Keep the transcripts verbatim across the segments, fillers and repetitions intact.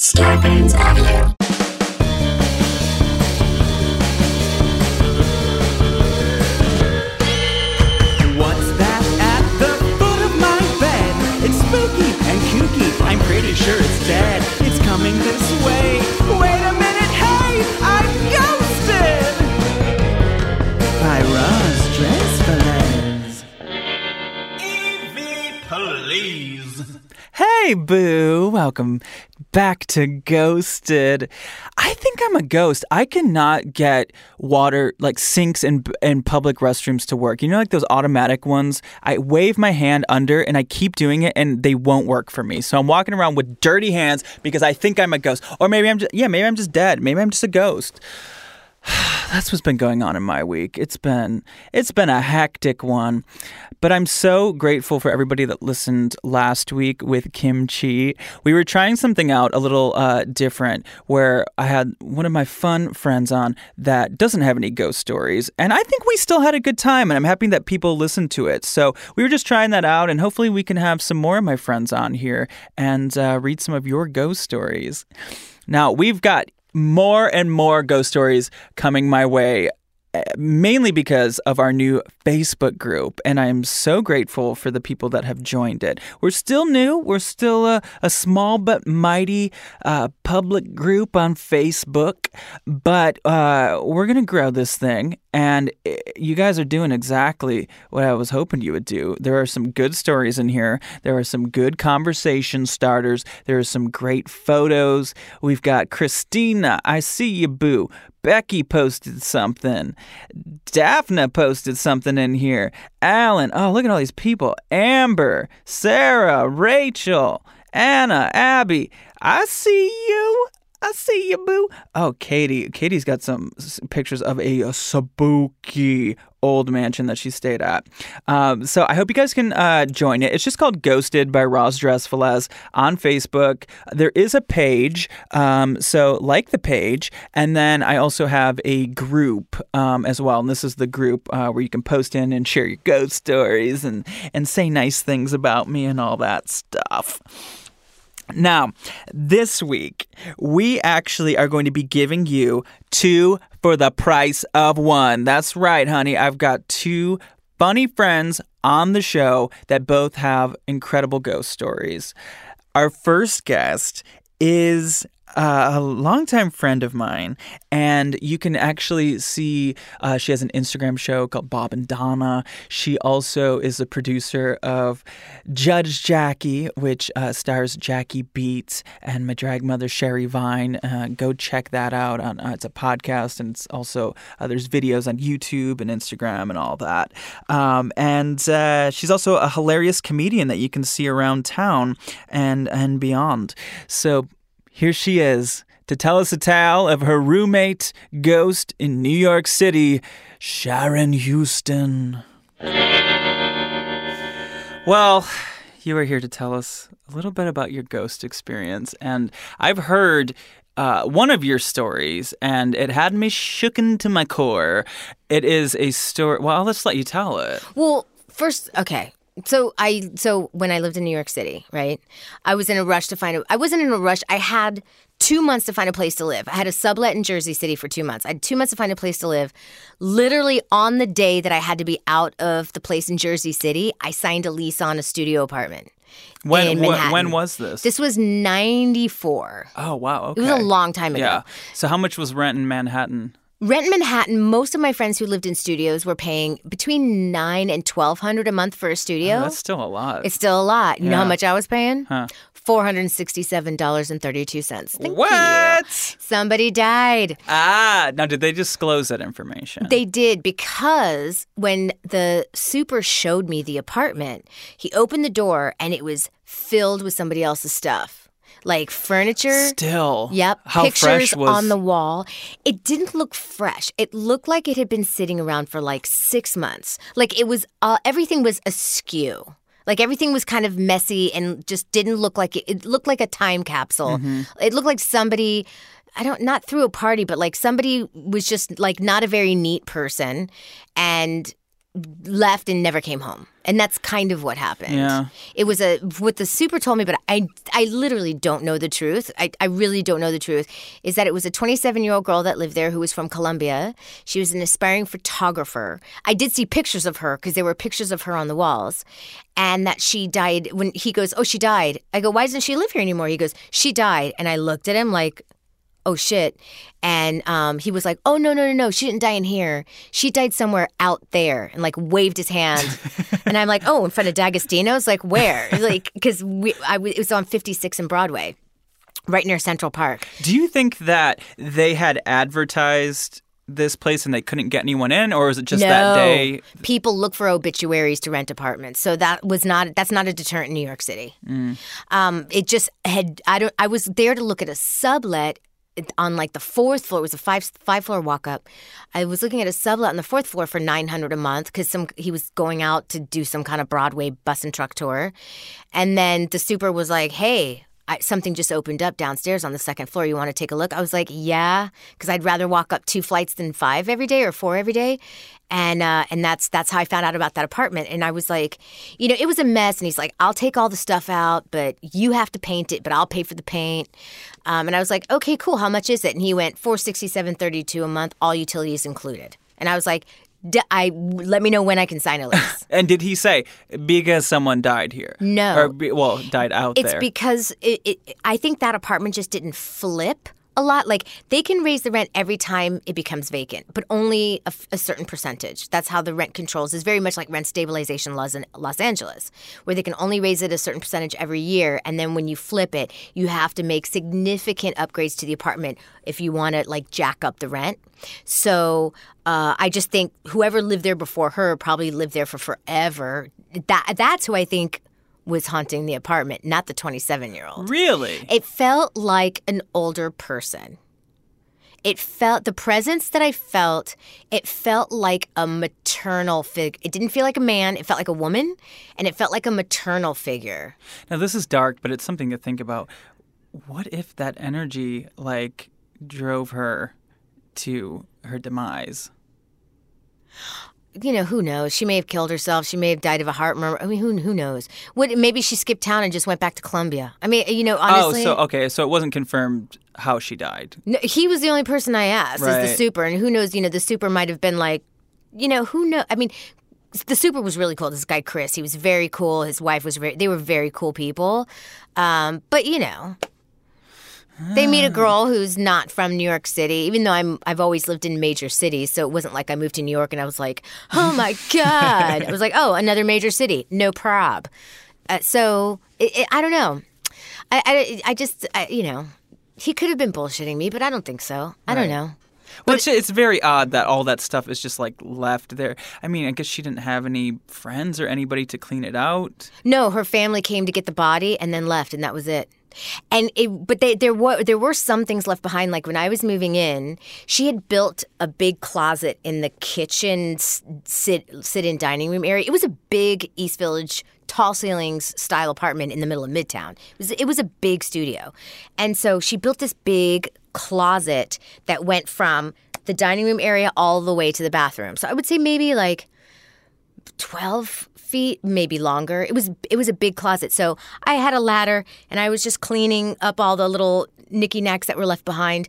Scarpins Audio. What's that at the foot of my bed? It's spooky and kooky, I'm pretty sure it's dead. It's coming this way. Wait a minute, hey, I'm ghosted! By Roz Drezfalez. Evie, please. Hey, boo, welcome back to Ghosted. I think I'm a ghost. I cannot get water, like sinks and and public restrooms to work. You know, like those automatic ones? I wave my hand under and I keep doing it and they won't work for me. So I'm walking around with dirty hands because I think I'm a ghost. Or maybe I'm just, yeah, maybe I'm just dead. Maybe I'm just a ghost. That's what's been going on in my week. It's been it's been a hectic one, but I'm so grateful for everybody that listened last week with Kim Chi. We were trying something out a little uh, different where I had one of my fun friends on that doesn't have any ghost stories, and I think we still had a good time, and I'm happy that people listened to it. So we were just trying that out, and hopefully we can have some more of my friends on here and uh, read some of your ghost stories. Now, we've got more and more ghost stories coming my way, mainly because of our new Facebook group, and I am so grateful for the people that have joined it. We're still new. We're still a, a small but mighty uh, public group on Facebook, but uh, we're going to grow this thing, and you guys are doing exactly what I was hoping you would do. There are some good stories in here. There are some good conversation starters. There are some great photos. We've got Christina, I see you, boo. Becky posted something. Daphne posted something in here. Alan, oh, look at all these people. Amber, Sarah, Rachel, Anna, Abby. I see you. I see you, boo. Oh, Katie. Katie's got some pictures of a, a spooky old mansion that she stayed at. Um, so I hope you guys can uh, join it. It's just called Ghosted by Roz Drezfalez on Facebook. There is a page, um, so like the page, and then I also have a group um, as well, and this is the group uh, where you can post in and share your ghost stories and, and say nice things about me and all that stuff. Now, this week, we actually are going to be giving you two for the price of one. That's right, honey. I've got two funny friends on the show that both have incredible ghost stories. Our first guest is Uh, a longtime friend of mine, and you can actually see uh, she has an Instagram show called Bob and Donna. She also is the producer of Judge Jackie, which uh, stars Jackie Beat and my drag mother Sherry Vine. Uh, go check that out. On, uh, it's a podcast, and it's also uh, there's videos on YouTube and Instagram and all that. Um, and uh, she's also a hilarious comedian that you can see around town and and beyond. So here she is to tell us a tale of her roommate ghost in New York City, Sharon Houston. Well, you are here to tell us a little bit about your ghost experience. And I've heard uh, one of your stories, and it had me shooken to my core. It is a story. Well, I'll just let you tell it. Well, first, okay. So I so when I lived in New York City, right, I was in a rush to find a, I wasn't in a rush. I had two months to find a place to live. I had a sublet in Jersey City for two months. I had two months to find a place to live. Literally on the day that I had to be out of the place in Jersey City, I signed a lease on a studio apartment. When wh- when was this? This was ninety-four. Oh, wow. Okay. It was a long time ago. Yeah. So how much was rent in Manhattan? Rent in Manhattan, most of my friends who lived in studios were paying between nine and twelve hundred a month for a studio. Oh, that's still a lot. It's still a lot. You yeah. know how much I was paying? Huh. Four hundred and sixty-seven dollars and thirty-two cents. What? You. Somebody died. Ah. Now, did they disclose that information? They did, because when the super showed me the apartment, he opened the door and it was filled with somebody else's stuff. Like furniture. Still. Yep. How pictures fresh was... on the wall. It didn't look fresh. It looked like it had been sitting around for like six months. Like it was, uh, everything was askew. Like everything was kind of messy and just didn't look like it. It looked like a time capsule. Mm-hmm. It looked like somebody, I don't, not through a party, but like somebody was just like not a very neat person and left and never came home. And that's kind of what happened. Yeah. It was a what the super told me, but I I literally don't know the truth. I, I really don't know the truth, is that it was a twenty-seven-year-old girl that lived there who was from Colombia. She was an aspiring photographer. I did see pictures of her because there were pictures of her on the walls. And that she died. When he goes, oh, she died. I go, why doesn't she live here anymore? He goes, she died. And I looked at him like, oh, shit. And um, he was like, oh, no, no, no, no. She didn't die in here. She died somewhere out there, and, like, waved his hand. And I'm like, oh, in front of D'Agostino's? Like, where? Like, because we, I, it was on fifty-six and Broadway, right near Central Park. Do you think that they had advertised this place and they couldn't get anyone in, or was it just no. that day? People look for obituaries to rent apartments, so that was not that's not a deterrent in New York City. Mm. Um, it just had I don't I was there to look at a sublet on like the fourth floor. It was a five five floor walk up. I was looking at a sublet on the fourth floor for nine hundred a month because some he was going out to do some kind of Broadway bus and truck tour, and then the super was like, hey. I, something just opened up downstairs on the second floor. You want to take a look? I was like, yeah, because I'd rather walk up two flights than five every day or four every day. And uh, and that's that's how I found out about that apartment. And I was like, you know, it was a mess. And he's like, I'll take all the stuff out, but you have to paint it, but I'll pay for the paint. Um, and I was like, okay, cool. How much is it? And he went four hundred sixty-seven dollars and thirty-two cents a month, all utilities included. And I was like, D- I let me know when I can sign a lease. And did he say because someone died here? No, or be, well, died out it's there. It's because it, it, I think that apartment just didn't flip a lot. Like they can raise the rent every time it becomes vacant, but only a, a certain percentage. That's how the rent controls is very much like rent stabilization laws in Los Angeles, where they can only raise it a certain percentage every year, and then when you flip it, you have to make significant upgrades to the apartment if you want to like jack up the rent. So uh, I just think whoever lived there before her probably lived there for forever. That That's who I think was haunting the apartment, not the twenty-seven-year-old. Really? It felt like an older person. It felt, the presence that I felt, it felt like a maternal figure. It didn't feel like a man. It felt like a woman, and it felt like a maternal figure. Now, this is dark, but it's something to think about. What if that energy, like, drove her to her demise? You know, who knows? She may have killed herself. She may have died of a heart murmur. I mean, who who knows? What, maybe she skipped town and just went back to Columbia. I mean, you know, honestly. Oh, so okay. So it wasn't confirmed how she died. No, he was the only person I asked, right. Is the super. And who knows, you know, the super might have been like, you know, who knows? I mean, the super was really cool. This guy, Chris, he was very cool. His wife was very, they were very cool people. Um, but, you know. They meet a girl who's not from New York City, even though I'm, I've always lived in major cities, so it wasn't like I moved to New York and I was like, oh, my God. I was like, oh, another major city. No prob. Uh, so, it, it, I don't know. I, I, I just, I, you know, he could have been bullshitting me, but I don't think so. I right. don't know. Well, it's, it's very odd that all that stuff is just, like, left there. I mean, I guess she didn't have any friends or anybody to clean it out. No, her family came to get the body and then left, and that was it. And it, but they, there were there were some things left behind. Like when I was moving in, she had built a big closet in the kitchen sit sit in dining room area. It was a big East Village tall ceilings style apartment in the middle of Midtown. It was, it was a big studio, and so she built this big closet that went from the dining room area all the way to the bathroom. So I would say maybe like twelve feet, maybe longer. It was it was a big closet. So I had a ladder, and I was just cleaning up all the little knickknacks that were left behind.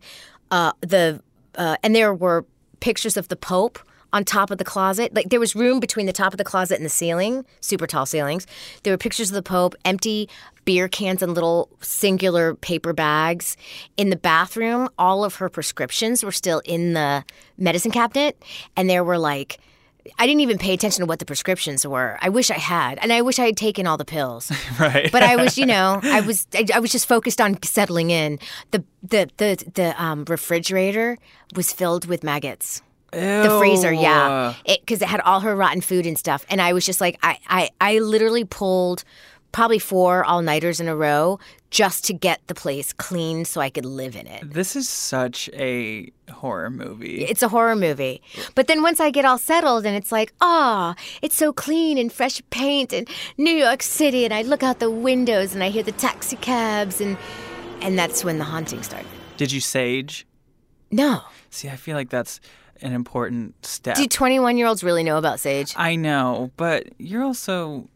Uh, the uh, and there were pictures of the Pope on top of the closet. Like there was room between the top of the closet and the ceiling, super tall ceilings. There were pictures of the Pope, empty beer cans and little singular paper bags. In the bathroom, all of her prescriptions were still in the medicine cabinet, and there were like I didn't even pay attention to what the prescriptions were. I wish I had. And I wish I had taken all the pills. Right. But I was, you know, I was I, I was just focused on settling in. The the the, the um, refrigerator was filled with maggots. Ew. The freezer, yeah. Because it, it had all her rotten food and stuff. And I was just like, I, I, I literally pulled probably four all-nighters in a row just to get the place clean so I could live in it. This is such a horror movie. It's a horror movie. But then once I get all settled and it's like, ah, oh, it's so clean and fresh paint and New York City, and I look out the windows and I hear the taxi cabs, and, and that's when the haunting started. Did you sage? No. See, I feel like that's an important step. Do twenty-one-year-olds really know about Sage? I know, but you're also...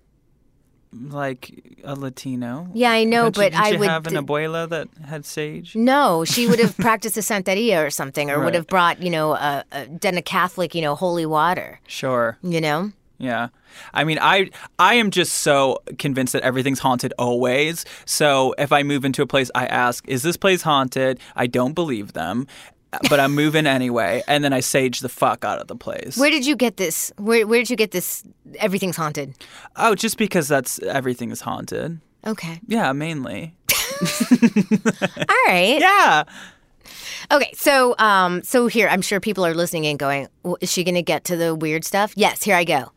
like a Latino. Yeah, I know, but did you, did I would... Did you have an abuela that had sage? No, she would have practiced a Santeria or something, or right. would have brought, you know, a, a, done a Catholic, you know, holy water. Sure. You know? Yeah. I mean, I I am just so convinced that everything's haunted always. So if I move into a place, I ask, is this place haunted? I don't believe them, but I'm moving anyway. And then I sage the fuck out of the place. Where did you get this? Where, where did you get this? Everything's haunted. Oh, just because that's everything is haunted. Okay. Yeah, mainly. All right. Yeah. Okay, so um, so here, I'm sure people are listening and going, well, is she going to get to the weird stuff? Yes, here I go.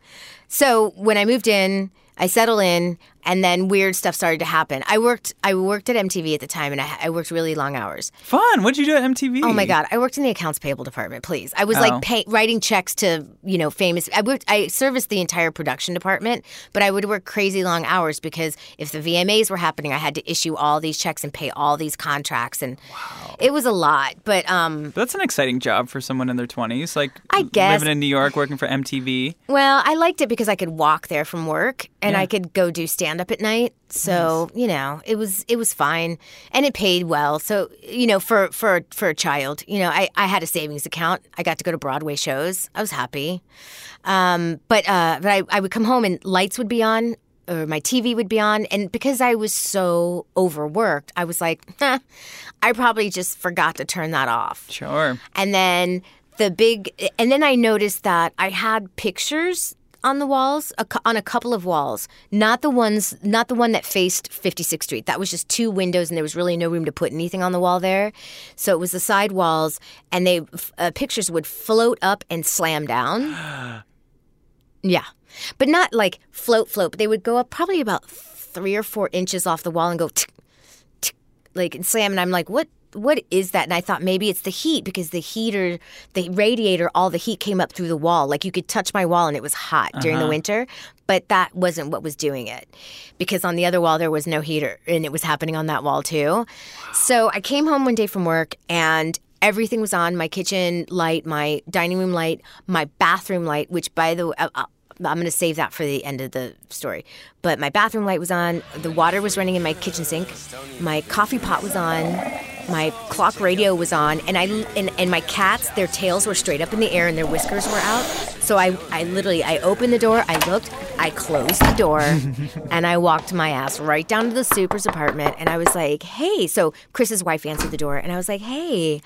So when I moved in, I settled in, and then weird stuff started to happen. I worked I worked at M T V at the time, and I, I worked really long hours. Fun. What did you do at M T V? Oh, my God. I worked in the accounts payable department, please. I was, oh. like, pay, writing checks to, you know, famous... I worked, I serviced the entire production department, but I would work crazy long hours because if the V M As were happening, I had to issue all these checks and pay all these contracts, and wow. it was a lot, but... um, That's an exciting job for someone in their twenties, like I guess. Living in New York, working for M T V. Well, I liked it because I could walk there from work, and yeah. I could go do stand-up at night. So, nice. You know, it was it was fine. And it paid well. So, you know, for for, for a child, you know, I, I had a savings account. I got to go to Broadway shows. I was happy. Um, but uh, but I, I would come home and lights would be on or my T V would be on. And because I was so overworked, I was like, huh, I probably just forgot to turn that off. Sure. And then the big – and then I noticed that I had pictures – on the walls, a, on a couple of walls, not the ones, not the one that faced fifty-sixth Street. That was just two windows, and there was really no room to put anything on the wall there. So it was the side walls, and they uh, pictures would float up and slam down. Yeah, but not like float, float. But they would go up probably about three or four inches off the wall and go tick, tick, like and slam. And I'm like, what? What is that? And I thought maybe it's the heat because the heater, the radiator, all the heat came up through the wall. Like you could touch my wall and it was hot uh-huh. during the winter. But that wasn't what was doing it because on the other wall there was no heater and it was happening on that wall too. So I came home one day from work and everything was on. My kitchen light, my dining room light, my bathroom light, which by the way, I'm going to save that for the end of the story. But my bathroom light was on. The water was running in my kitchen sink. My coffee pot was on. My clock radio was on, and I and, and my cats, their tails were straight up in the air and their whiskers were out. So I, I literally, I opened the door, I looked, I closed the door, and I walked my ass right down to the super's apartment, and I was like, hey. So Chris's wife answered the door, and I was like, hey,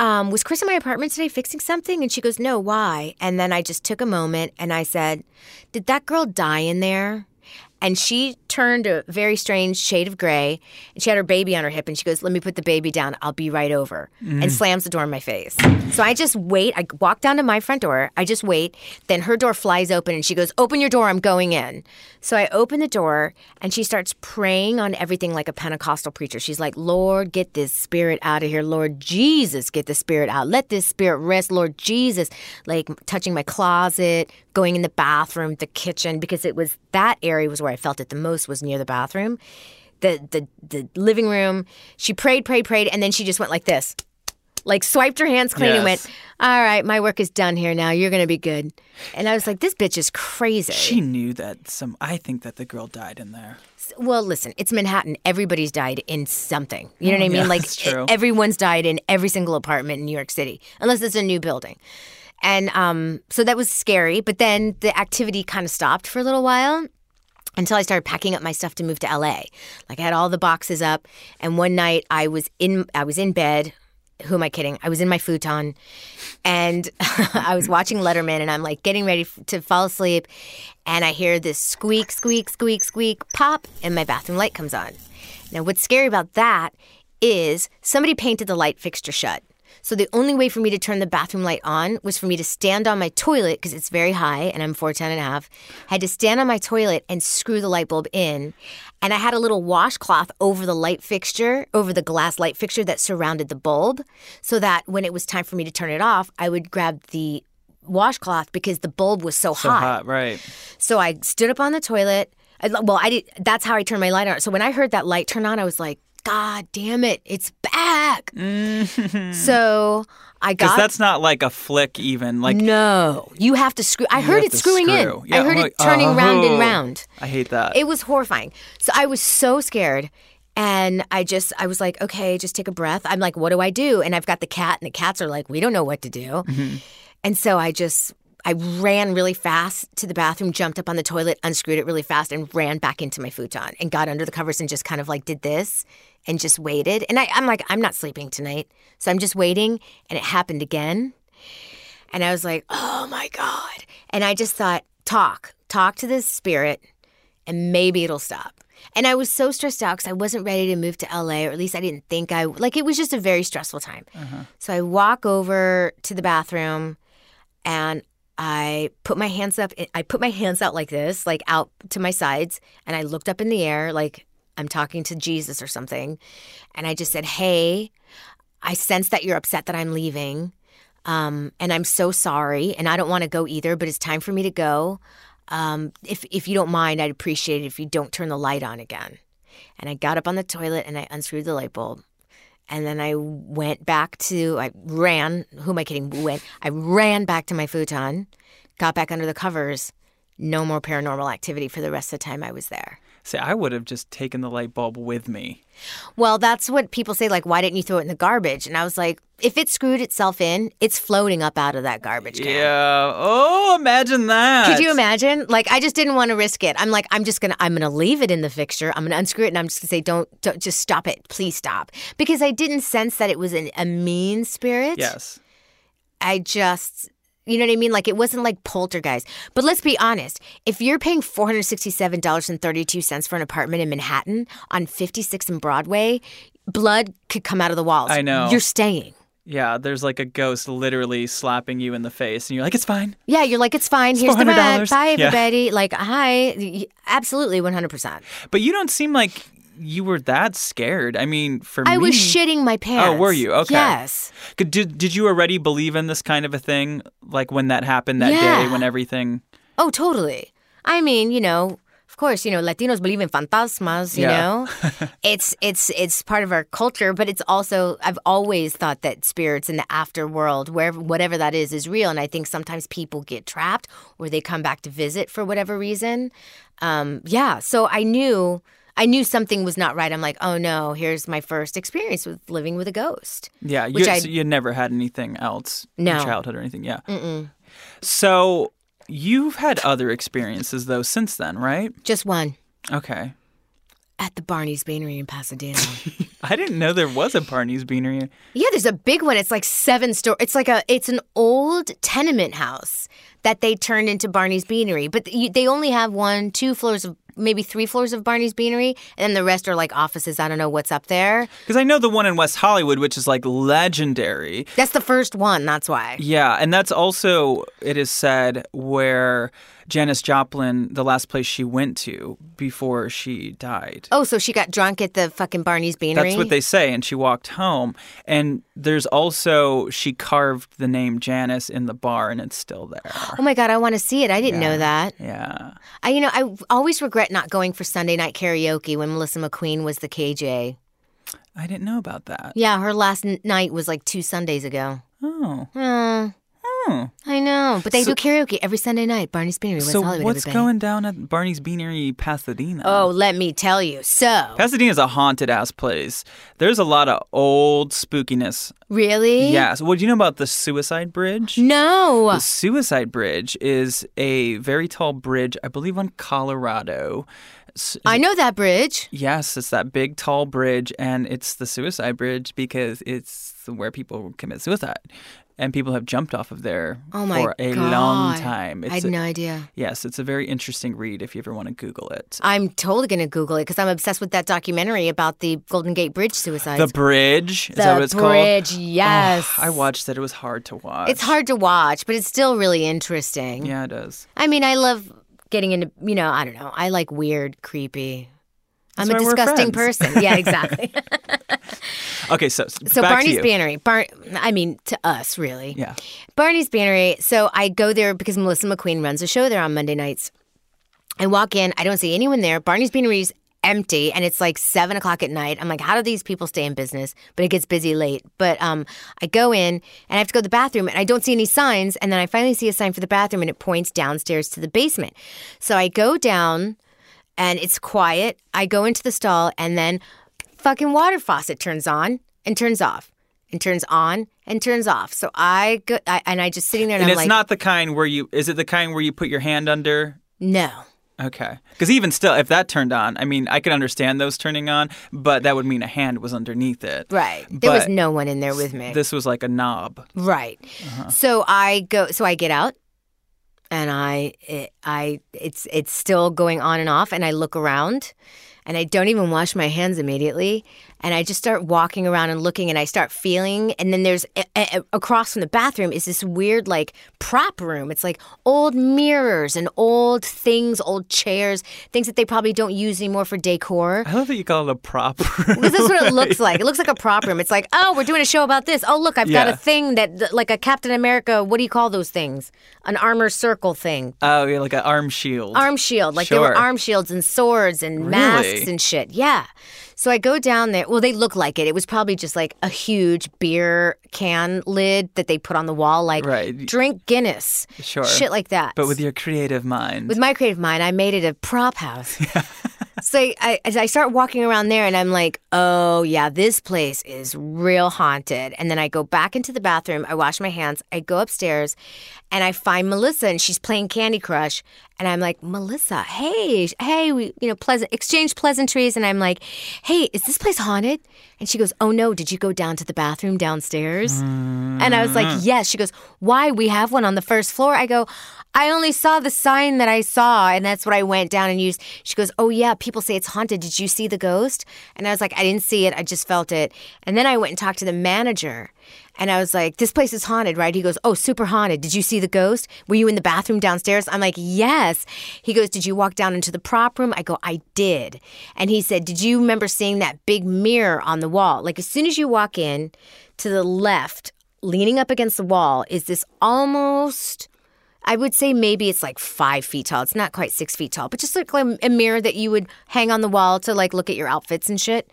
um, was Chris in my apartment today fixing something? And she goes, no, why? And then I just took a moment, and I said, did that girl die in there? And she turned a very strange shade of gray, and she had her baby on her hip, and she goes, let me put the baby down. I'll be right over, mm. and slams the door in my face. So I just wait. I walk down to my front door. I just wait. Then her door flies open, and she goes, open your door. I'm going in. So I open the door, and she starts praying on everything like a Pentecostal preacher. She's like, Lord, get this spirit out of here. Lord Jesus, get the spirit out. Let this spirit rest. Lord Jesus, like touching my closet, going in the bathroom, the kitchen, because it was that area was where I felt it the most was near the bathroom, the the the living room. She prayed, prayed, prayed, and then she just went like this, like swiped her hands clean yes. and went, all right, my work is done here now. You're going to be good. And I was like, this bitch is crazy. She knew that some, I think that the girl died in there. Well, listen, it's Manhattan. Everybody's died in something. You know what I mean? Yeah, like that's true. Everyone's died in every single apartment in New York City, unless it's a new building. And um, so that was scary. But then the activity kind of stopped for a little while until I started packing up my stuff to move to L A. Like I had all the boxes up. And one night I was in I was in bed. Who am I kidding? I was in my futon. And I was watching Letterman. And I'm like getting ready to fall asleep. And I hear this squeak, squeak, squeak, squeak, pop. And my bathroom light comes on. Now what's scary about that is somebody painted the light fixture shut. So the only way for me to turn the bathroom light on was for me to stand on my toilet, because it's very high, and I'm four ten and a half. I had to stand on my toilet and screw the light bulb in. And I had a little washcloth over the light fixture, over the glass light fixture that surrounded the bulb, so that when it was time for me to turn it off, I would grab the washcloth because the bulb was so, so hot. hot. Right. So I stood up on the toilet. I, well, I did, that's how I turned my light on. So when I heard that light turn on, I was like, God damn it, it's back. Mm-hmm. So I got... Because that's not like a flick even. Like No, you have to screw. I heard it screwing screw. in. Yeah, I heard like, it turning oh, round and round. I hate that. It was horrifying. So I was so scared. And I just, I was like, okay, just take a breath. I'm like, what do I do? And I've got the cat, and the cats are like, we don't know what to do. Mm-hmm. And so I just, I ran really fast to the bathroom, jumped up on the toilet, unscrewed it really fast, and ran back into my futon and got under the covers and just kind of like did this and just waited. And I, I'm like, I'm not sleeping tonight. So I'm just waiting. And it happened again. And I was like, oh my God. And I just thought, talk, talk to this spirit, and maybe it'll stop. And I was so stressed out because I wasn't ready to move to L A, or at least I didn't think I – like it was just a very stressful time. Uh-huh. So I walk over to the bathroom and I put my hands up. I put my hands out like this, like out to my sides, and I looked up in the air like I'm talking to Jesus or something. And I just said, hey, I sense that you're upset that I'm leaving, um, and I'm so sorry, and I don't want to go either, but it's time for me to go. Um, if if you don't mind, I'd appreciate it if you don't turn the light on again. And I got up on the toilet and I unscrewed the light bulb. And then I went back to, I ran, who am I kidding? Went, I ran back to my futon, got back under the covers. No more paranormal activity for the rest of the time I was there. See, I would have just taken the light bulb with me. Well, that's what people say, like, why didn't you throw it in the garbage? And I was like, if it screwed itself in, it's floating up out of that garbage can. Yeah. Oh, imagine that. Could you imagine? Like, I just didn't want to risk it. I'm like, I'm just going to, I'm going to leave it in the fixture. I'm going to unscrew it, and I'm just going to say, don't, don't, just stop it. Please stop. Because I didn't sense that it was an, a mean spirit. Yes. I just... You know what I mean? Like, it wasn't like poltergeist. But let's be honest. If you're paying four hundred sixty-seven dollars and thirty-two cents for an apartment in Manhattan on fifty-sixth and Broadway, blood could come out of the walls. I know. You're staying. Yeah, there's like a ghost literally slapping you in the face, and you're like, it's fine. Yeah, you're like, it's fine. It's Here's the rent. Bye, everybody. Yeah. Like, hi. Absolutely, one hundred percent. But you don't seem like... You were that scared. I mean, for I me... I was shitting my pants. Oh, were you? Okay. Yes. Did, did you already believe in this kind of a thing, like when that happened that yeah. day, when everything... Oh, totally. I mean, you know, of course, you know, Latinos believe in fantasmas, you yeah. know? it's it's it's part of our culture, but it's also... I've always thought that spirits in the afterworld, wherever, whatever that is, is real, and I think sometimes people get trapped or they come back to visit for whatever reason. Um, yeah, so I knew... I knew something was not right. I'm like, oh, no, here's my first experience with living with a ghost. Yeah, you, so you never had anything else no. in childhood or anything, yeah. Mm-mm. So you've had other experiences, though, since then, right? Just one. Okay. At the Barney's Beanery in Pasadena. I didn't know there was a Barney's Beanery. Yeah, there's a big one. It's like seven stories. It's like a. It's an old tenement house that they turned into Barney's Beanery. But you, they only have one, two floors of maybe three floors of Barney's Beanery, and then the rest are like offices. I don't know what's up there. Because I know the one in West Hollywood, which is like legendary. That's the first one, that's why. Yeah, and that's also, it is said, where Janis Joplin, the last place she went to before she died. Oh, so she got drunk at the fucking Barney's Beanery? That's what they say, and she walked home. And there's also, she carved the name Janis in the bar, and it's still there. Oh my God, I want to see it. I didn't yeah. know that. Yeah. I, you know, I always regret not going for Sunday night karaoke when Melissa McQueen was the K J. I didn't know about that. Yeah, her last n- night was like two Sundays ago. Oh. Mm. Oh. I know, but they so, do karaoke every Sunday night. Barney's Beanery, West so Hollywood. So what's everybody. going down at Barney's Beanery, Pasadena? Oh, let me tell you. So Pasadena's a haunted-ass place. There's a lot of old spookiness. Really? Yes. Well, do you know about the Suicide Bridge? No. The Suicide Bridge is a very tall bridge, I believe, on Colorado. I know that bridge. Yes, it's that big, tall bridge, and it's the Suicide Bridge because it's where people commit suicide. And people have jumped off of there oh my for a God. long time. It's I had no idea. Yes, it's a very interesting read if you ever want to Google it. I'm totally going to Google it because I'm obsessed with that documentary about the Golden Gate Bridge suicide. The Bridge? Is the that what it's bridge, called? The Bridge, yes. Oh, I watched it. It was hard to watch. It's hard to watch, but it's still really interesting. Yeah, it is. I mean, I love... Getting into, you know, I don't know. I like weird, creepy. That's I'm a disgusting person. Yeah, exactly. Okay, so So back Barney's to you. Beanery. Bar- I mean, to us, really. Yeah. Barney's Beanery. So I go there because Melissa McQueen runs a show there on Monday nights. I walk in. I don't see anyone there. Barney's Beanery's empty, and it's like seven o'clock at night. I'm like, how do these people stay in business? But it gets busy late. But um, I go in, and I have to go to the bathroom, and I don't see any signs. And then I finally see a sign for the bathroom, and it points downstairs to the basement. So I go down, and it's quiet. I go into the stall, and then fucking water faucet turns on and turns off. And turns on and turns off. So I go, I, and I just sitting there and, and I'm like. And it's not the kind where you, is it the kind where you put your hand under? No. Okay. Because even still, if that turned on, I mean, I could understand those turning on, but that would mean a hand was underneath it. Right. But there was no one in there with me. This was like a knob. Right. Uh-huh. So I go, so I get out. And I, it, I, it's it's still going on and off. And I look around, and I don't even wash my hands immediately. And I just start walking around and looking, and I start feeling. And then there's a, a, across from the bathroom is this weird like prop room. It's like old mirrors and old things, old chairs, things that they probably don't use anymore for decor. I love that you call it a prop room. This is what it looks like. It looks like a prop room. It's like, oh, we're doing a show about this. Oh, look, I've yeah. got a thing that like a Captain America. What do you call those things? An armor circle. Thing. Oh, yeah, like an arm shield. Arm shield. Like sure. There were arm shields and swords and really? masks and shit. Yeah. So I go down there. Well, they look like it. It was probably just like a huge beer can lid that they put on the wall, like right. drink Guinness. Sure. Shit like that. But with your creative mind. With my creative mind, I made it a prop house. Yeah. So I, as I start walking around there, and I'm like, oh, yeah, this place is real haunted. And then I go back into the bathroom. I wash my hands. I go upstairs, and I find Melissa, and she's playing Candy Crush. And I'm like, Melissa, hey, hey, we, you know, pleasant exchange pleasantries. And I'm like, hey, is this place haunted? And she goes, oh, no, did you go down to the bathroom downstairs? Mm-hmm. And I was like, yes. She goes, why? We have one on the first floor. I go, I only saw the sign that I saw, and that's what I went down and used. She goes, oh, yeah, people say it's haunted. Did you see the ghost? And I was like, I didn't see it. I just felt it. And then I went and talked to the manager. And I was like, this place is haunted, right? He goes, oh, super haunted. Did you see the ghost? Were you in the bathroom downstairs? I'm like, yes. He goes, did you walk down into the prop room? I go, I did. And he said, did you remember seeing that big mirror on the wall? Like as soon as you walk in, to the left, leaning up against the wall, is this almost, I would say maybe it's like five feet tall. It's not quite six feet tall, but just like a mirror that you would hang on the wall to like look at your outfits and shit.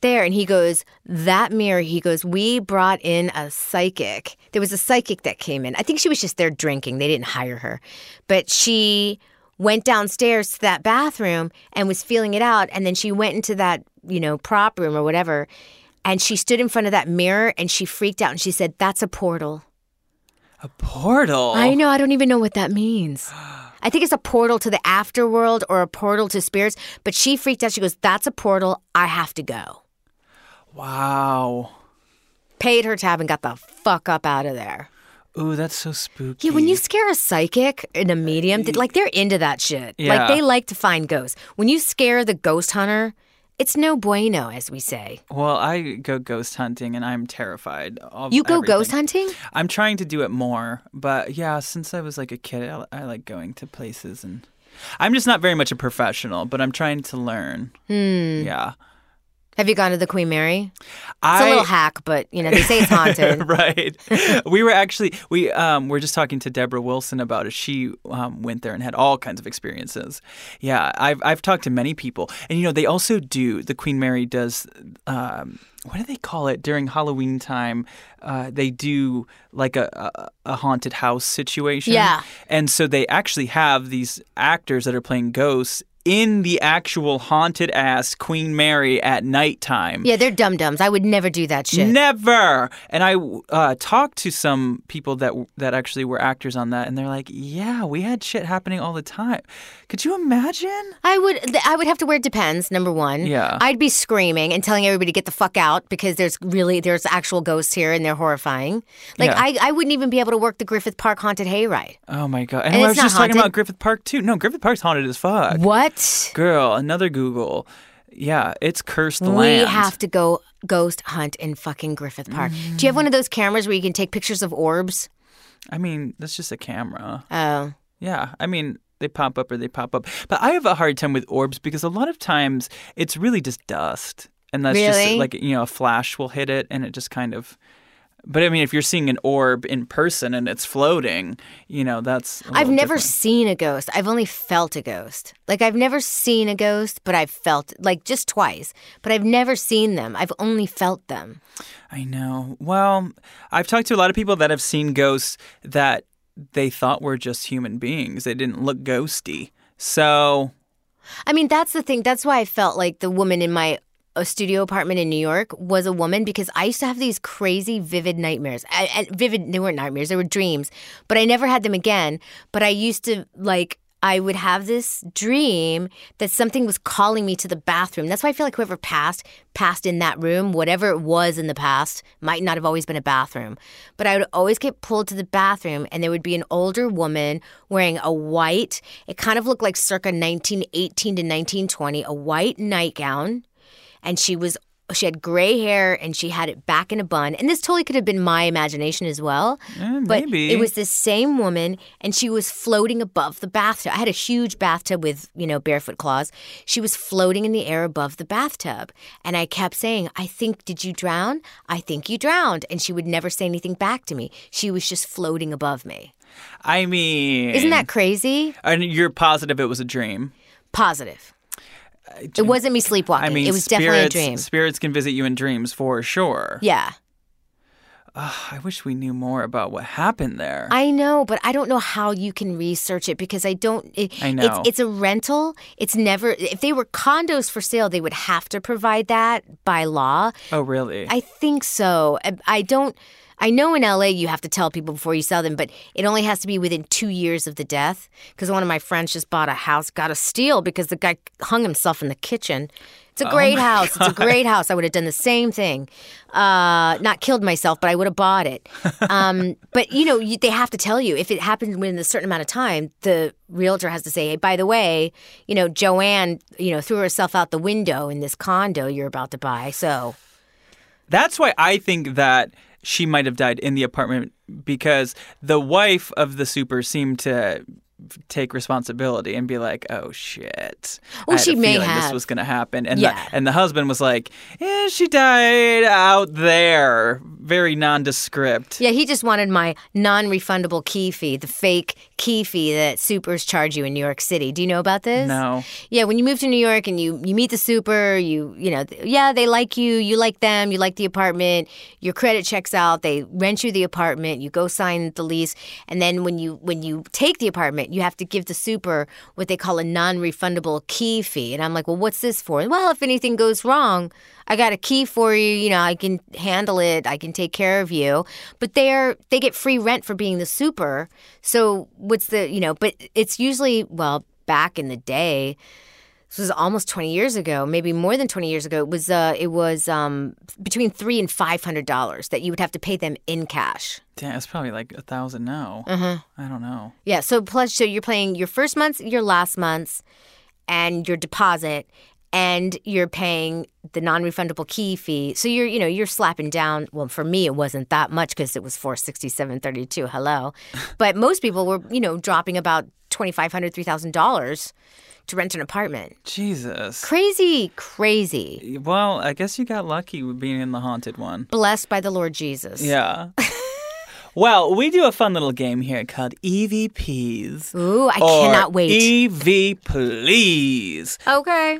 There, and he goes, that mirror, he goes, we brought in a psychic. There was a psychic that came in. I think she was just there drinking. They didn't hire her. But she went downstairs to that bathroom and was feeling it out. And then she went into that, you know, prop room or whatever. And she stood in front of that mirror and she freaked out. And she said, that's a portal. A portal? I know. I don't even know what that means. I think it's a portal to the afterworld or a portal to spirits. But she freaked out. She goes, that's a portal. I have to go. Wow. Paid her tab and got the fuck up out of there. Ooh, that's so spooky. Yeah, when you scare a psychic and a medium, they, like they're into that shit. Yeah. Like they like to find ghosts. When you scare the ghost hunter, it's no bueno, as we say. Well, I go ghost hunting and I'm terrified of You go everything. Ghost hunting? I'm trying to do it more. But yeah, since I was like a kid, I, I like going to places. And I'm just not very much a professional, but I'm trying to learn. Hmm. Yeah. Have you gone to the Queen Mary? I, it's a little hack, but, you know, they say it's haunted. Right. We were actually, we um, were just talking to Deborah Wilson about it. She um, went there and had all kinds of experiences. Yeah, I've I've talked to many people. And, you know, they also do, the Queen Mary does, um, what do they call it? During Halloween time, uh, they do like a, a, a haunted house situation. Yeah. And so they actually have these actors that are playing ghosts in the actual haunted-ass Queen Mary at nighttime. Yeah, they're dum-dums. I would never do that shit. Never! And I uh, talked to some people that that actually were actors on that, and they're like, yeah, we had shit happening all the time. Could you imagine? I would I would have to wear Depends, number one. Yeah. I'd be screaming and telling everybody to get the fuck out because there's really, there's actual ghosts here and they're horrifying. Like, yeah. I, I wouldn't even be able to work the Griffith Park haunted hayride. Oh, my God. And, and I was just haunted. talking about Griffith Park, too. No, Griffith Park's haunted as fuck. What? Girl, another Google. Yeah, it's cursed we land. We have to go ghost hunt in fucking Griffith Park. Mm. Do you have one of those cameras where you can take pictures of orbs? I mean, that's just a camera. Oh. Yeah, I mean, they pop up or they pop up. But I have a hard time with orbs because a lot of times it's really just dust. And that's really? just like, you know, a flash will hit it and it just kind of... But, I mean, if you're seeing an orb in person and it's floating, you know, that's a little I've never different. Seen a ghost. I've only felt a ghost. Like, I've never seen a ghost, but I've felt, like, just twice. But I've never seen them. I've only felt them. I know. Well, I've talked to a lot of people that have seen ghosts that they thought were just human beings. They didn't look ghosty. So, I mean, that's the thing. That's why I felt like the woman in my a studio apartment in New York was a woman, because I used to have these crazy vivid nightmares. I, I, vivid, they weren't nightmares, they were dreams, but I never had them again. But I used to, like, I would have this dream that something was calling me to the bathroom. That's why I feel like whoever passed, passed in that room, whatever it was in the past, might not have always been a bathroom. But I would always get pulled to the bathroom, and there would be an older woman wearing a white, it kind of looked like circa nineteen eighteen to nineteen twenty, a white nightgown. And she was, she had gray hair, and she had it back in a bun. And this totally could have been my imagination as well. Uh, but maybe. It was the same woman, and she was floating above the bathtub. I had a huge bathtub with, you know, barefoot claws. She was floating in the air above the bathtub. And I kept saying, I think, did you drown? I think you drowned. And she would never say anything back to me. She was just floating above me. I mean, isn't that crazy? And you're positive it was a dream? Positive. It wasn't me sleepwalking. I mean, it was spirits, definitely a dream. Spirits can visit you in dreams for sure. Yeah. Oh, I wish we knew more about what happened there. I know, but I don't know how you can research it, because I don't. It, I know. It's, it's a rental. It's never. If they were condos for sale, they would have to provide that by law. Oh, really? I think so. I, I don't. I know in L A you have to tell people before you sell them, but it only has to be within two years of the death, because one of my friends just bought a house, got a steal because the guy hung himself in the kitchen. It's a great oh house. God. It's a great house. I would have done the same thing. Uh, not killed myself, but I would have bought it. Um, but, you know, you, they have to tell you. If it happens within a certain amount of time, the realtor has to say, hey, by the way, you know, Joanne, you know, threw herself out the window in this condo you're about to buy. So that's why I think that she might have died in the apartment, because the wife of the super seemed to take responsibility and be like, oh, shit. Well, she may have. This was going to happen. And, yeah. the, and the husband was like, eh, she died out there. Very nondescript. Yeah, he just wanted my non-refundable key fee, the fake key fee that supers charge you in New York City. Do you know about this? No. Yeah, when you move to New York and you, you meet the super, you you know, yeah, they like you, you like them, you like the apartment, your credit checks out, they rent you the apartment, you go sign the lease, and then when you when you take the apartment, you have to give the super what they call a non-refundable key fee. And I'm like, well, what's this for? Well, if anything goes wrong, I got a key for you. You know, I can handle it. I can take care of you. But they're they get free rent for being the super. So what's the, you know, but it's usually, well, back in the day, this was almost twenty years ago, maybe more than twenty years ago, it was uh, it was um, between three hundred dollars and five hundred dollars that you would have to pay them in cash. Damn, it's probably like one thousand dollars now. Uh-huh. I don't know. Yeah, so plus, so you're paying your first month's, your last month's, and your deposit, and you're paying the non-refundable key fee. So you're, you know, you're slapping down. Well, for me, it wasn't that much because it was four hundred sixty-seven dollars and thirty-two cents. Hello. But most people were, you know, dropping about twenty-five hundred dollars, three thousand dollars to rent an apartment. Jesus. Crazy, crazy. Well, I guess you got lucky with being in the haunted one. Blessed by the Lord Jesus. Yeah. Well, we do a fun little game here called E V Ps. Ooh, I or cannot wait. E V please. Okay.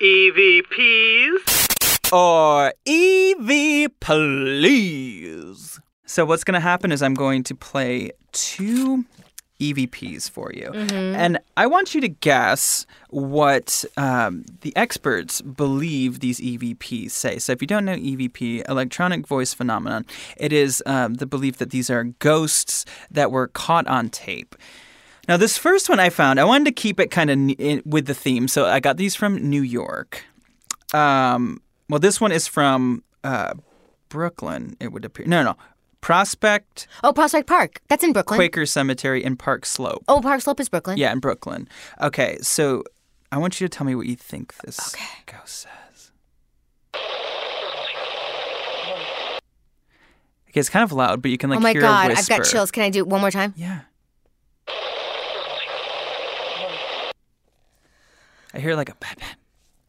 E V Ps or E V please. So what's going to happen is I'm going to play two E V Ps for you. Mm-hmm. And I want you to guess what um, the experts believe these E V Ps say. So if you don't know E V P, electronic voice phenomenon, it is um, the belief that these are ghosts that were caught on tape. Now, this first one I found, I wanted to keep it kind of n- with the theme. So I got these from New York. Um, well, this one is from uh, Brooklyn, it would appear. No, no. Prospect. Oh, Prospect Park. That's in Brooklyn. Quaker Cemetery in Park Slope. Oh, Park Slope is Brooklyn. Yeah, in Brooklyn. Okay, so I want you to tell me what you think this okay. ghost says. Okay, it's kind of loud, but you can like hear a whisper. Oh, my God. I've got chills. Can I do it one more time? Yeah. I hear like a bad, bad.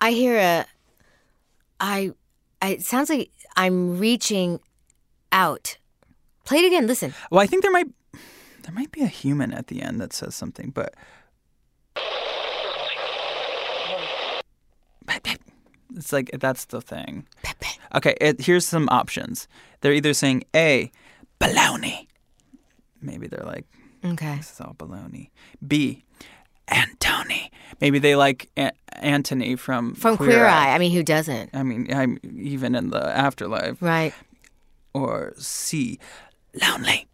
I hear a I, I it sounds like I'm reaching out. Play it again. Listen. Well, I think there might there might be a human at the end that says something, but it's like that's the thing. Okay, it, here's some options. They're either saying A, baloney. Maybe they're like, okay, this is all baloney. B, Antony. Maybe they like a- Antony from from Queer, Queer Eye. Eye. I mean, who doesn't? I mean, I'm even in the afterlife, right? Or C, lonely.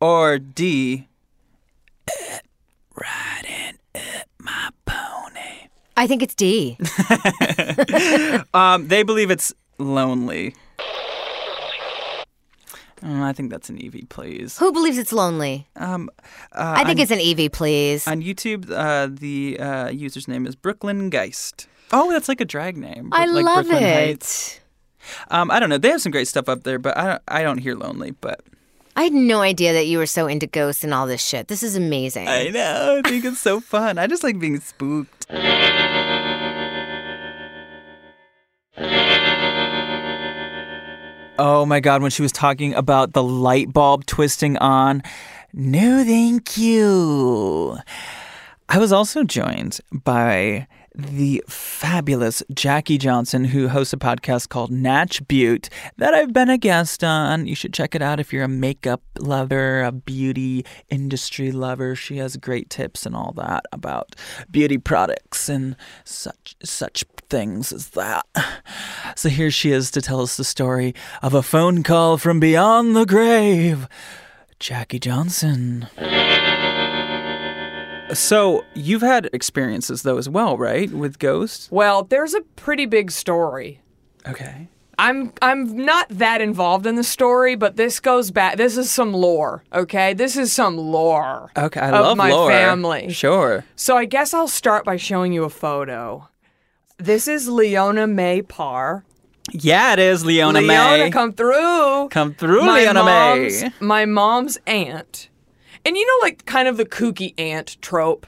Or D, uh, riding up my pony. I think it's D. um, they believe it's lonely. Oh, I think that's an Evie, please. Who believes it's lonely? Um, uh, I think on, it's an Evie, please. On YouTube, uh, the uh, user's name is Brooklyn Geist. Oh, that's like a drag name. I like love Brooklyn it. Heights. Um, I don't know. They have some great stuff up there, but I don't, I don't hear lonely, but... I had no idea that you were so into ghosts and all this shit. This is amazing. I know. I think it's so fun. I just like being spooked. Oh, my God. When she was talking about the light bulb twisting on, no, thank you. I was also joined by... the fabulous Jackie Johnson, who hosts a podcast called Natch Butte that I've been a guest on. You should check it out if you're a makeup lover, a beauty industry lover. She has great tips and all that about beauty products and such such things as that. So here she is to tell us the story of a phone call from beyond the grave. Jackie Johnson. So you've had experiences, though, as well, right, with ghosts? Well, there's a pretty big story. Okay. I'm I'm not that involved in the story, but this goes back. This is some lore, okay? This is some lore. Okay, I love lore. Of my family. Sure. So I guess I'll start by showing you a photo. This is Leona May Parr. Yeah, it is Leona, Leona May. Leona, come through. Come through, my Leona mom's, May. My mom's aunt. And you know, like, kind of the kooky aunt trope.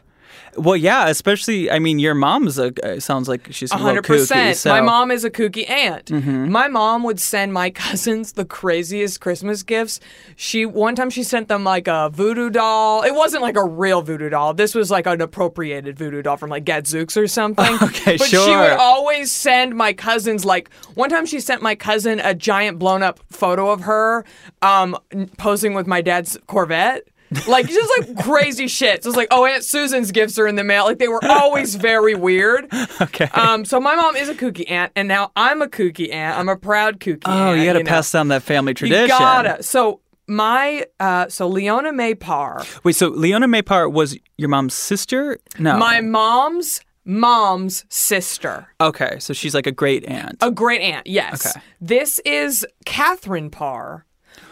Well, yeah, especially, I mean, your mom's a, sounds like she's a little kooky. one hundred percent. So. My mom is a kooky aunt. Mm-hmm. My mom would send my cousins the craziest Christmas gifts. She One time she sent them, like, a voodoo doll. It wasn't, like, a real voodoo doll. This was, like, an appropriated voodoo doll from, like, Gadzooks or something. Okay, but sure. But she would always send my cousins, like, one time she sent my cousin a giant blown-up photo of her um, posing with my dad's Corvette. Like, just, like, crazy shit. So it's like, oh, Aunt Susan's gifts are in the mail. Like, they were always very weird. Okay. Um. So my mom is a kooky aunt, and now I'm a kooky aunt. I'm a proud kooky oh, aunt. Oh, you got to pass know. down that family tradition. You got to. So my, uh, so Leona May Parr. Wait, so Leona May Parr was your mom's sister? No. My mom's mom's sister. Okay, so she's like a great aunt. A great aunt, yes. Okay. This is Catherine Parr,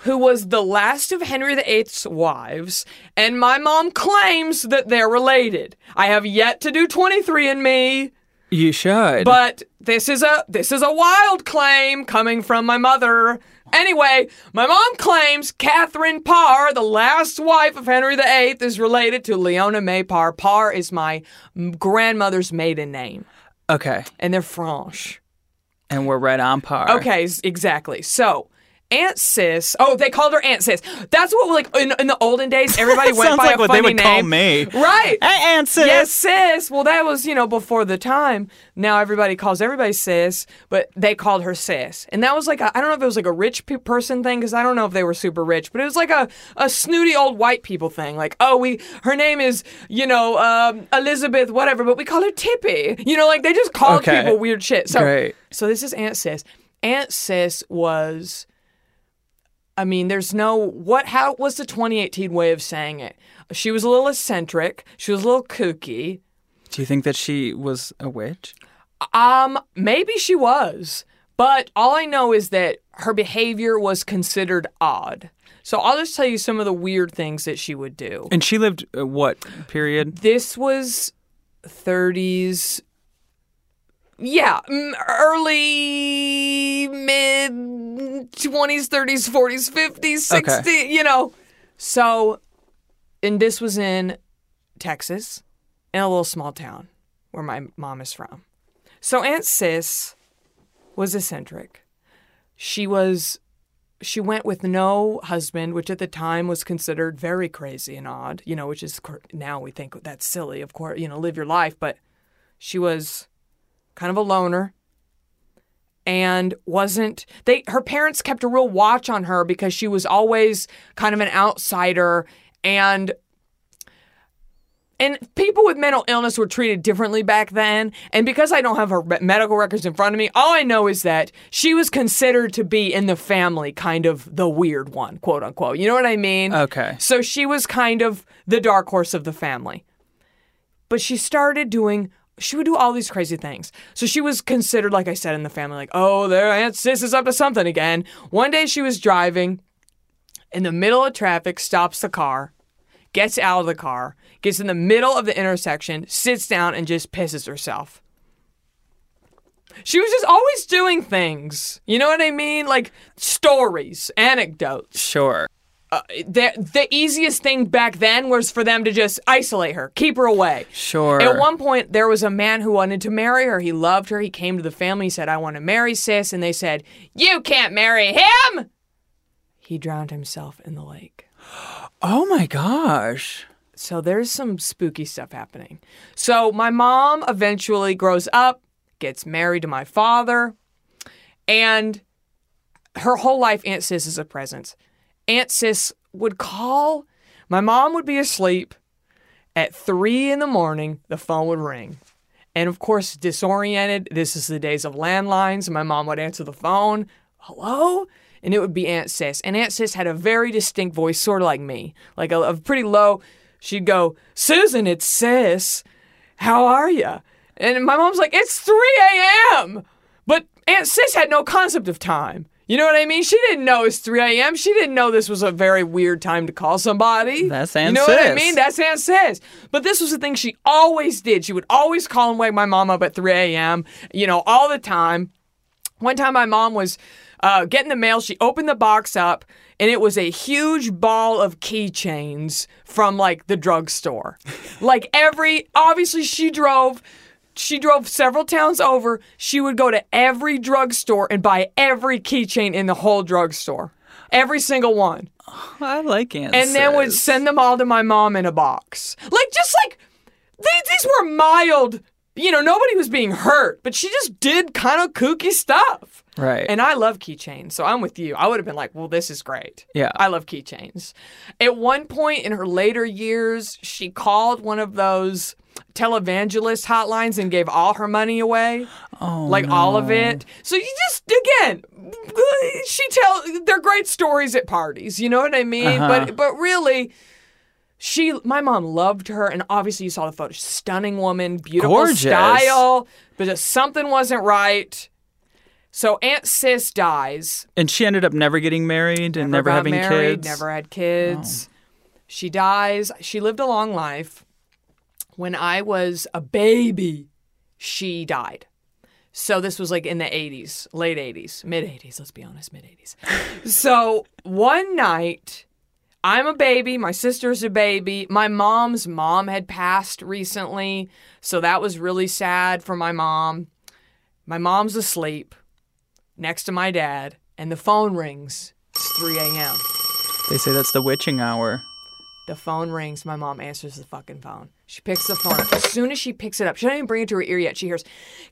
who was the last of Henry the Eighth's wives, and my mom claims that they're related. I have yet to do twenty-three and me. You should. But this is a this is a wild claim coming from my mother. Anyway, my mom claims Catherine Parr, the last wife of Henry the Eighth, is related to Leona May Parr. Parr is my grandmother's maiden name. Okay. And they're French. And we're right on par. Okay, exactly. So... Aunt Sis. Oh, they called her Aunt Sis. That's what, like, in, in the olden days, everybody went by like a funny name. Sounds like what they would name. Call me. Right. Hey, Aunt Sis. Yes, Sis. Well, that was, you know, before the time. Now everybody calls everybody Sis, but they called her Sis. And that was like, a, I don't know if it was like a rich pe- person thing, because I don't know if they were super rich, but it was like a, a snooty old white people thing. Like, oh, we, her name is, you know, um, Elizabeth, whatever, but we call her Tippy. You know, like, they just called okay. people weird shit. So, Great. so this is Aunt Sis. Aunt Sis was... I mean, there's no, what, how was the twenty eighteen way of saying it? She was a little eccentric. She was a little kooky. Do you think that she was a witch? Um, maybe she was. But all I know is that her behavior was considered odd. So I'll just tell you some of the weird things that she would do. And she lived uh, what period? This was thirties. Yeah, early, mid, twenties, thirties, forties, fifties, sixties, okay. You know. So, and this was in Texas, in a little small town where my mom is from. So Aunt Sis was eccentric. She was, she went with no husband, which at the time was considered very crazy and odd, you know, which is, now we think that's silly, of course, you know, live your life, but she was kind of a loner and wasn't, they, her parents kept a real watch on her because she was always kind of an outsider, and And people with mental illness were treated differently back then. And because I don't have her medical records in front of me, all I know is that she was considered to be in the family kind of the weird one, quote unquote. You know what I mean? Okay. So she was kind of the dark horse of the family. But she started doing, she would do all these crazy things. So she was considered, like I said, in the family, like, oh, there Aunt Sis is up to something again. One day she was driving in the middle of traffic, stops the car, gets out of the car, gets in the middle of the intersection, sits down, and just pisses herself. She was just always doing things. You know what I mean? Like stories, anecdotes. Sure. Uh, the, the easiest thing back then was for them to just isolate her, keep her away. Sure. At one point, there was a man who wanted to marry her. He loved her. He came to the family. He said, I want to marry Sis. And they said, you can't marry him. He drowned himself in the lake. Oh, my gosh. So there's some spooky stuff happening. So my mom eventually grows up, gets married to my father, and her whole life, Aunt Sis is a presence. Aunt Sis would call. My mom would be asleep. At three in the morning, the phone would ring. And, of course, disoriented, this is the days of landlines. My mom would answer the phone. Hello? And it would be Aunt Sis. And Aunt Sis had a very distinct voice, sort of like me, like a, a pretty low. She'd go, Susan, it's Sis. How are you? And my mom's like, it's three a.m. But Aunt Sis had no concept of time. You know what I mean? She didn't know it's three a.m. She didn't know this was a very weird time to call somebody. That's Aunt Sis. You know what I mean? That's Aunt Sis. But this was the thing she always did. She would always call and wake my mom up at three a.m., you know, all the time. One time my mom was uh, getting the mail. She opened the box up, and it was a huge ball of keychains from, like, the drugstore. Like, every... Obviously, she drove... She drove several towns over. She would go to every drugstore and buy every keychain in the whole drugstore. Every single one. Oh, I like Aunt Sis. And then would send them all to my mom in a box. Like, just like... They, these were mild... You know, nobody was being hurt, but she just did kind of kooky stuff. Right. And I love keychains, so I'm with you. I would have been like, well, this is great. Yeah. I love keychains. At one point in her later years, she called one of those televangelist hotlines and gave all her money away. Oh, Like, no. all of it. So you just, again, she tells, they're great stories at parties, you know what I mean? Uh-huh. But But really... She, my mom loved her, and obviously you saw the photo. Stunning woman, beautiful Gorgeous. style, but just something wasn't right. So Aunt Sis dies. And she ended up never getting married and never, never having married, kids. Never had kids. Oh. She dies. She lived a long life. When I was a baby, she died. So this was like in the eighties, late eighties, mid eighties. Let's be honest, mid eighties. So one night... I'm a baby. My sister's a baby. My mom's mom had passed recently, so that was really sad for my mom. My mom's asleep next to my dad, and the phone rings. It's three a.m. They say that's the witching hour. The phone rings. My mom answers the fucking phone. She picks the phone up. As soon as she picks it up, she doesn't even bring it to her ear yet. She hears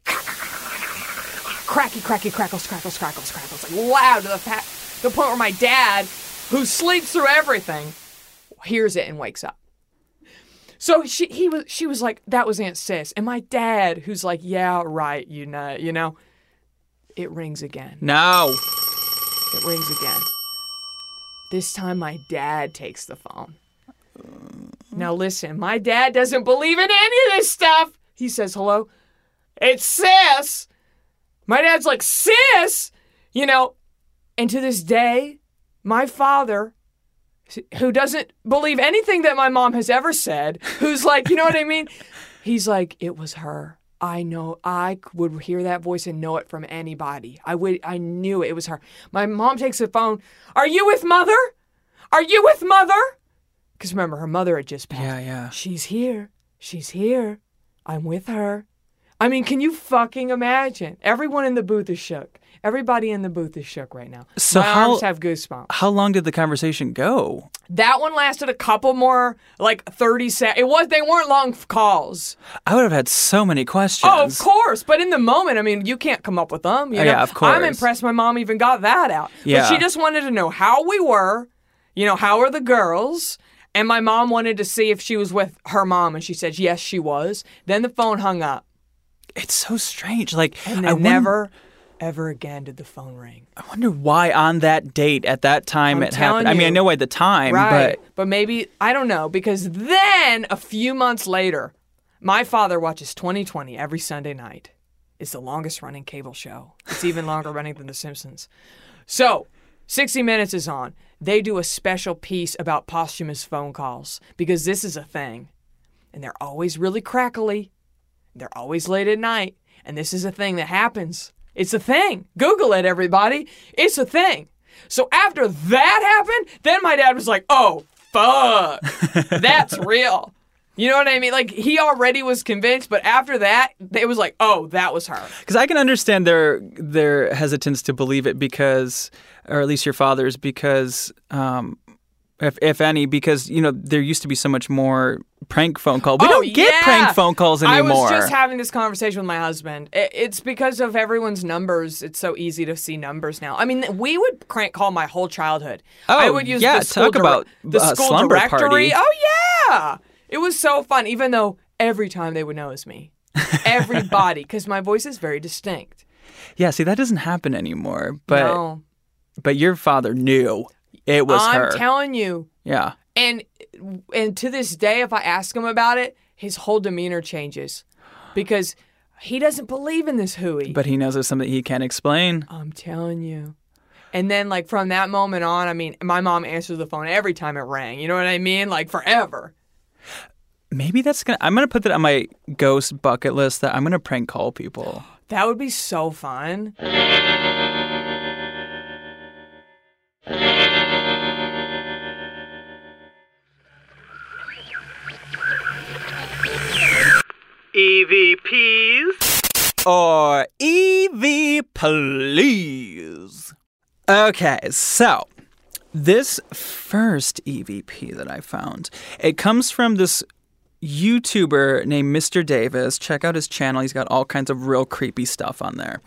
cracky, cracky, crackles, crackles, crackles, crackles, like loud to the, fa- the point where my dad... who sleeps through everything, hears it and wakes up. So she he was she was like, that was Aunt Sis. And my dad, who's like, yeah, right, you know, you know, it rings again. No. It rings again. This time my dad takes the phone. Now listen, my dad doesn't believe in any of this stuff. He says, hello? It's Sis. My dad's like, Sis? You know, and to this day... My father, who doesn't believe anything that my mom has ever said, who's like, you know what I mean? He's like, it was her. I know. I would hear that voice and know it from anybody. I would. I knew it, it was her. My mom takes the phone. Are you with Mother? Are you with Mother? Because remember, her mother had just passed. Yeah, yeah. She's here. She's here. I'm with her. I mean, can you fucking imagine? Everyone in the booth is shook. Everybody in the booth is shook right now. So My how, arms have goosebumps. How long did the conversation go? That one lasted a couple more, like thirty seconds. It was, they weren't long calls. I would have had so many questions. Oh, of course. But in the moment, I mean, you can't come up with them. You know? Yeah, of course. I'm impressed my mom even got that out. Yeah. But she just wanted to know how we were, you know, how are the girls? And my mom wanted to see if she was with her mom. And she said, yes, she was. Then the phone hung up. It's so strange. Like, and I never... ever again did the phone ring. I wonder why on that date at that time I'm it happened. You, I mean, I know why the time, right, but... But maybe, I don't know, because then a few months later, my father watches twenty twenty every Sunday night. It's the longest running cable show. It's even longer running than The Simpsons. So, sixty minutes is on. They do a special piece about posthumous phone calls because this is a thing. And they're always really crackly. They're always late at night. And this is a thing that happens. It's a thing. Google it, everybody. It's a thing. So after that happened, then my dad was like, oh, fuck. That's real. You know what I mean? Like, he already was convinced, but after that, it was like, oh, that was her. Because I can understand their their hesitance to believe it because, or at least your father's, because... um If if any, because, you know, there used to be so much more prank phone calls. We oh, don't get yeah. prank phone calls anymore. I was just having this conversation with my husband. It, it's because of everyone's numbers. It's so easy to see numbers now. I mean, we would prank call my whole childhood. Oh, I would use yeah, the school, talk about, the uh, school slumber directory. Party. Oh, yeah. It was so fun, even though every time they would know it was me. Everybody, because my voice is very distinct. Yeah, see, that doesn't happen anymore. But no. But your father knew. It was I'm her. I'm telling you. Yeah. And and to this day, if I ask him about it, his whole demeanor changes because he doesn't believe in this hooey. But he knows there's something he can't explain. I'm telling you. And then, like, from that moment on, I mean, my mom answered the phone every time it rang. You know what I mean? Like, forever. Maybe that's going to... I'm going to put that on my ghost bucket list that I'm going to prank call people. That would be so fun. E V Ps or E V please. Okay, so this first E V P that I found, it comes from this YouTuber named Mister Davis. Check out his channel. He's got all kinds of real creepy stuff on there.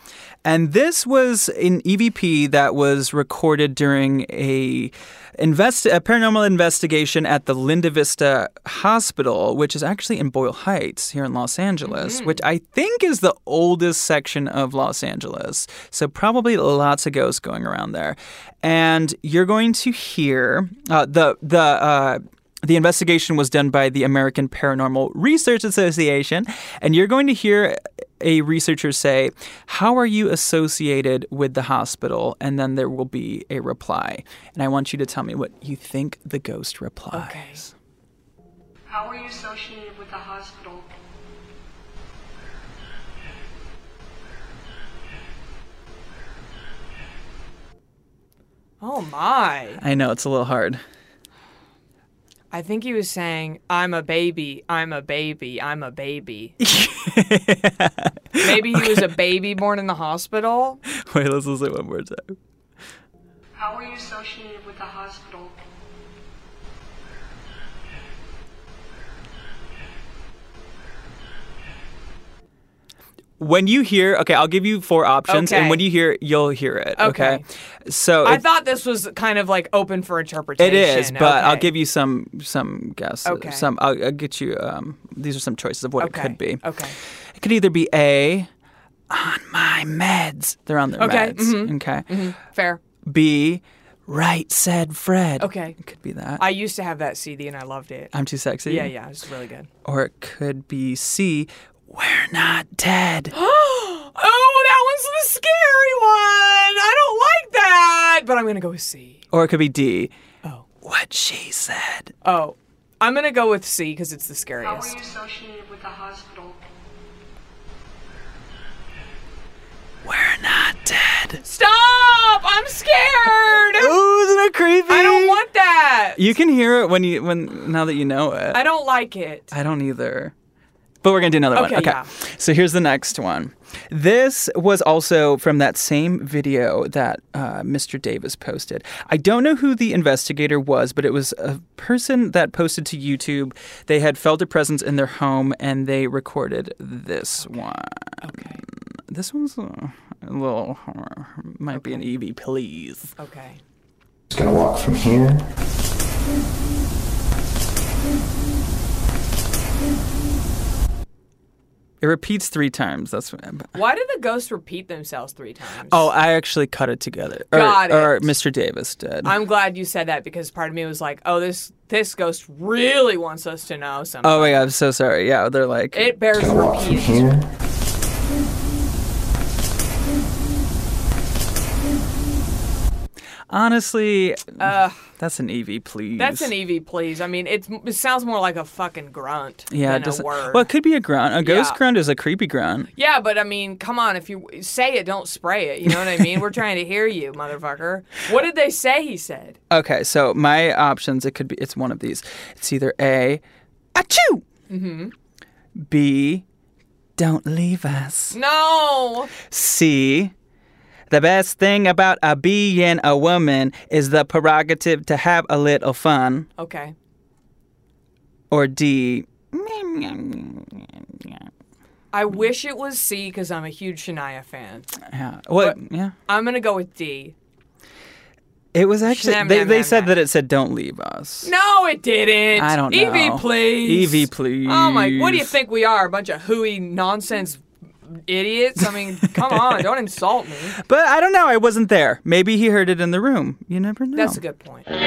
And this was an E V P that was recorded during a, invest- a paranormal investigation at the Linda Vista Hospital, which is actually in Boyle Heights here in Los Angeles, mm-hmm. which I think is the oldest section of Los Angeles. So probably lots of ghosts going around there. And you're going to hear uh, the... the uh, The investigation was done by the American Paranormal Research Association, and you're going to hear a researcher say, how are you associated with the hospital? And then there will be a reply. And I want you to tell me what you think the ghost replies. Okay. How are you associated with the hospital? Oh, my. I know, it's a little hard. I think he was saying, I'm a baby, I'm a baby, I'm a baby. yeah. Maybe he okay. was a baby born in the hospital? Wait, let's listen one more time. How are you associated with the hospital? When you hear, okay, I'll give you four options, okay. and when you hear, you'll hear it, okay? okay. So I thought this was kind of like open for interpretation. It is, but okay. I'll give you some some guesses. Okay. Some, I'll, I'll get you, um, these are some choices of what okay. it could be. Okay. It could either be A, on my meds. They're on their okay. meds. Mm-hmm. Okay. Mm-hmm. Fair. B, right said Fred. Okay. It could be that. I used to have that C D and I loved it. I'm Too Sexy? Yeah, yeah, it's really good. Or it could be C, we're not dead. Oh, that one's the scary one. I don't like that, but I'm going to go with C. Or it could be D. Oh. What she said. Oh, I'm going to go with C because it's the scariest. How are you associated with the hospital? We're not dead. Stop! I'm scared! Ooh, isn't it creepy? I don't want that. You can hear it when you when now that you know it. I don't like it. I don't either. But we're going to do another okay, one. Okay. Yeah. So here's the next one. This was also from that same video that uh, Mister Davis posted. I don't know who the investigator was, but it was a person that posted to YouTube. They had felt a presence in their home, and they recorded this okay. one. Okay. This one's a little horror. Might okay. be an E V, please. Okay. Just going to walk from here. It repeats three times. That's what I'm... Why did the ghosts repeat themselves three times? Oh, I actually cut it together. Or, Got it. Or Mister Davis did. I'm glad you said that because part of me was like, oh, this this ghost really wants us to know something. Oh, my God. I'm so sorry. Yeah, they're like... It bears repeating. Honestly, uh, that's an E V, please. That's an E V, please. I mean, it's, it sounds more like a fucking grunt yeah, than it a word. Well, it could be a grunt. A ghost yeah. grunt is a creepy grunt. Yeah, but I mean, come on. If you say it, don't spray it. You know what I mean? We're trying to hear you, motherfucker. What did they say he said? Okay, so my options, it could be, it's one of these. It's either A, achoo! Mm-hmm. B, don't leave us. No! C, the best thing about a being a woman is the prerogative to have a little fun. Okay. Or D. I wish it was C because I'm a huge Shania fan. Yeah. What? But yeah. I'm going to go with D. It was actually, they, they said that it said, don't leave us. No, it didn't. I don't know. Evie, please. Evie, please. Oh, my. What do you think we are? A bunch of hooey nonsense idiots. I mean, come on, don't insult me. But I don't know, I wasn't there. Maybe he heard it in the room. You never know. That's a good point. Well,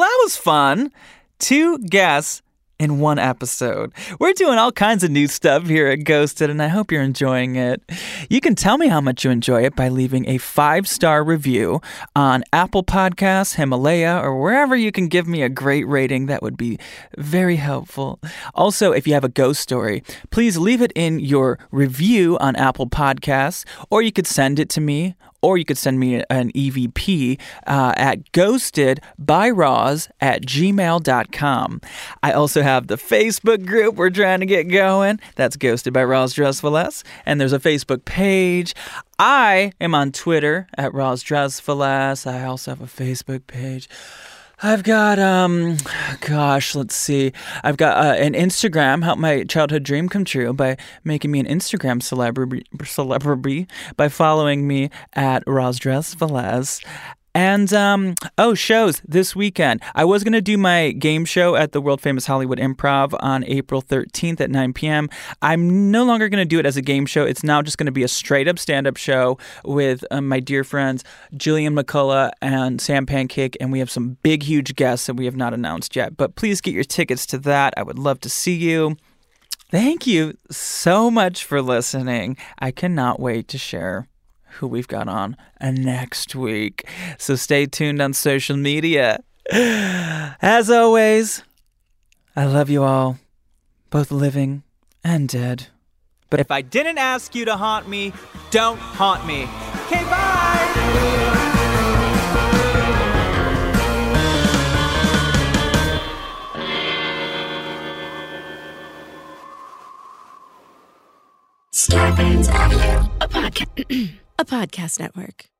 that was fun. Two guests in one episode. We're doing all kinds of new stuff here at Ghosted, and I hope you're enjoying it. You can tell me how much you enjoy it by leaving a five-star review on Apple Podcasts, Himalaya, or wherever you can give me a great rating. That would be very helpful. Also, if you have a ghost story, please leave it in your review on Apple Podcasts, or you could send it to me, or you could send me an E V P uh, at ghostedbyroz at gmail dot com. I also have the Facebook group we're trying to get going. That's Ghosted by Roz Drezfalez. And there's a Facebook page. I am on Twitter at Roz Drezfalez. I also have a Facebook page. I've got, um, gosh, let's see. I've got uh, an Instagram, Help My Childhood Dream Come True, by making me an Instagram celebrity, celebrity by following me at Roz Drezfalez. And, um, oh, shows this weekend. I was going to do my game show at the world-famous Hollywood Improv on April thirteenth at nine p.m. I'm no longer going to do it as a game show. It's now just going to be a straight-up stand-up show with um, my dear friends Julian McCullough and Sam Pancake, and we have some big, huge guests that we have not announced yet. But please get your tickets to that. I would love to see you. Thank you so much for listening. I cannot wait to share who we've got on next week. So stay tuned on social media. As always, I love you all, both living and dead. But if I didn't ask you to haunt me, don't haunt me. Okay, bye! Star Bands Audio, a podcast. A podcast network.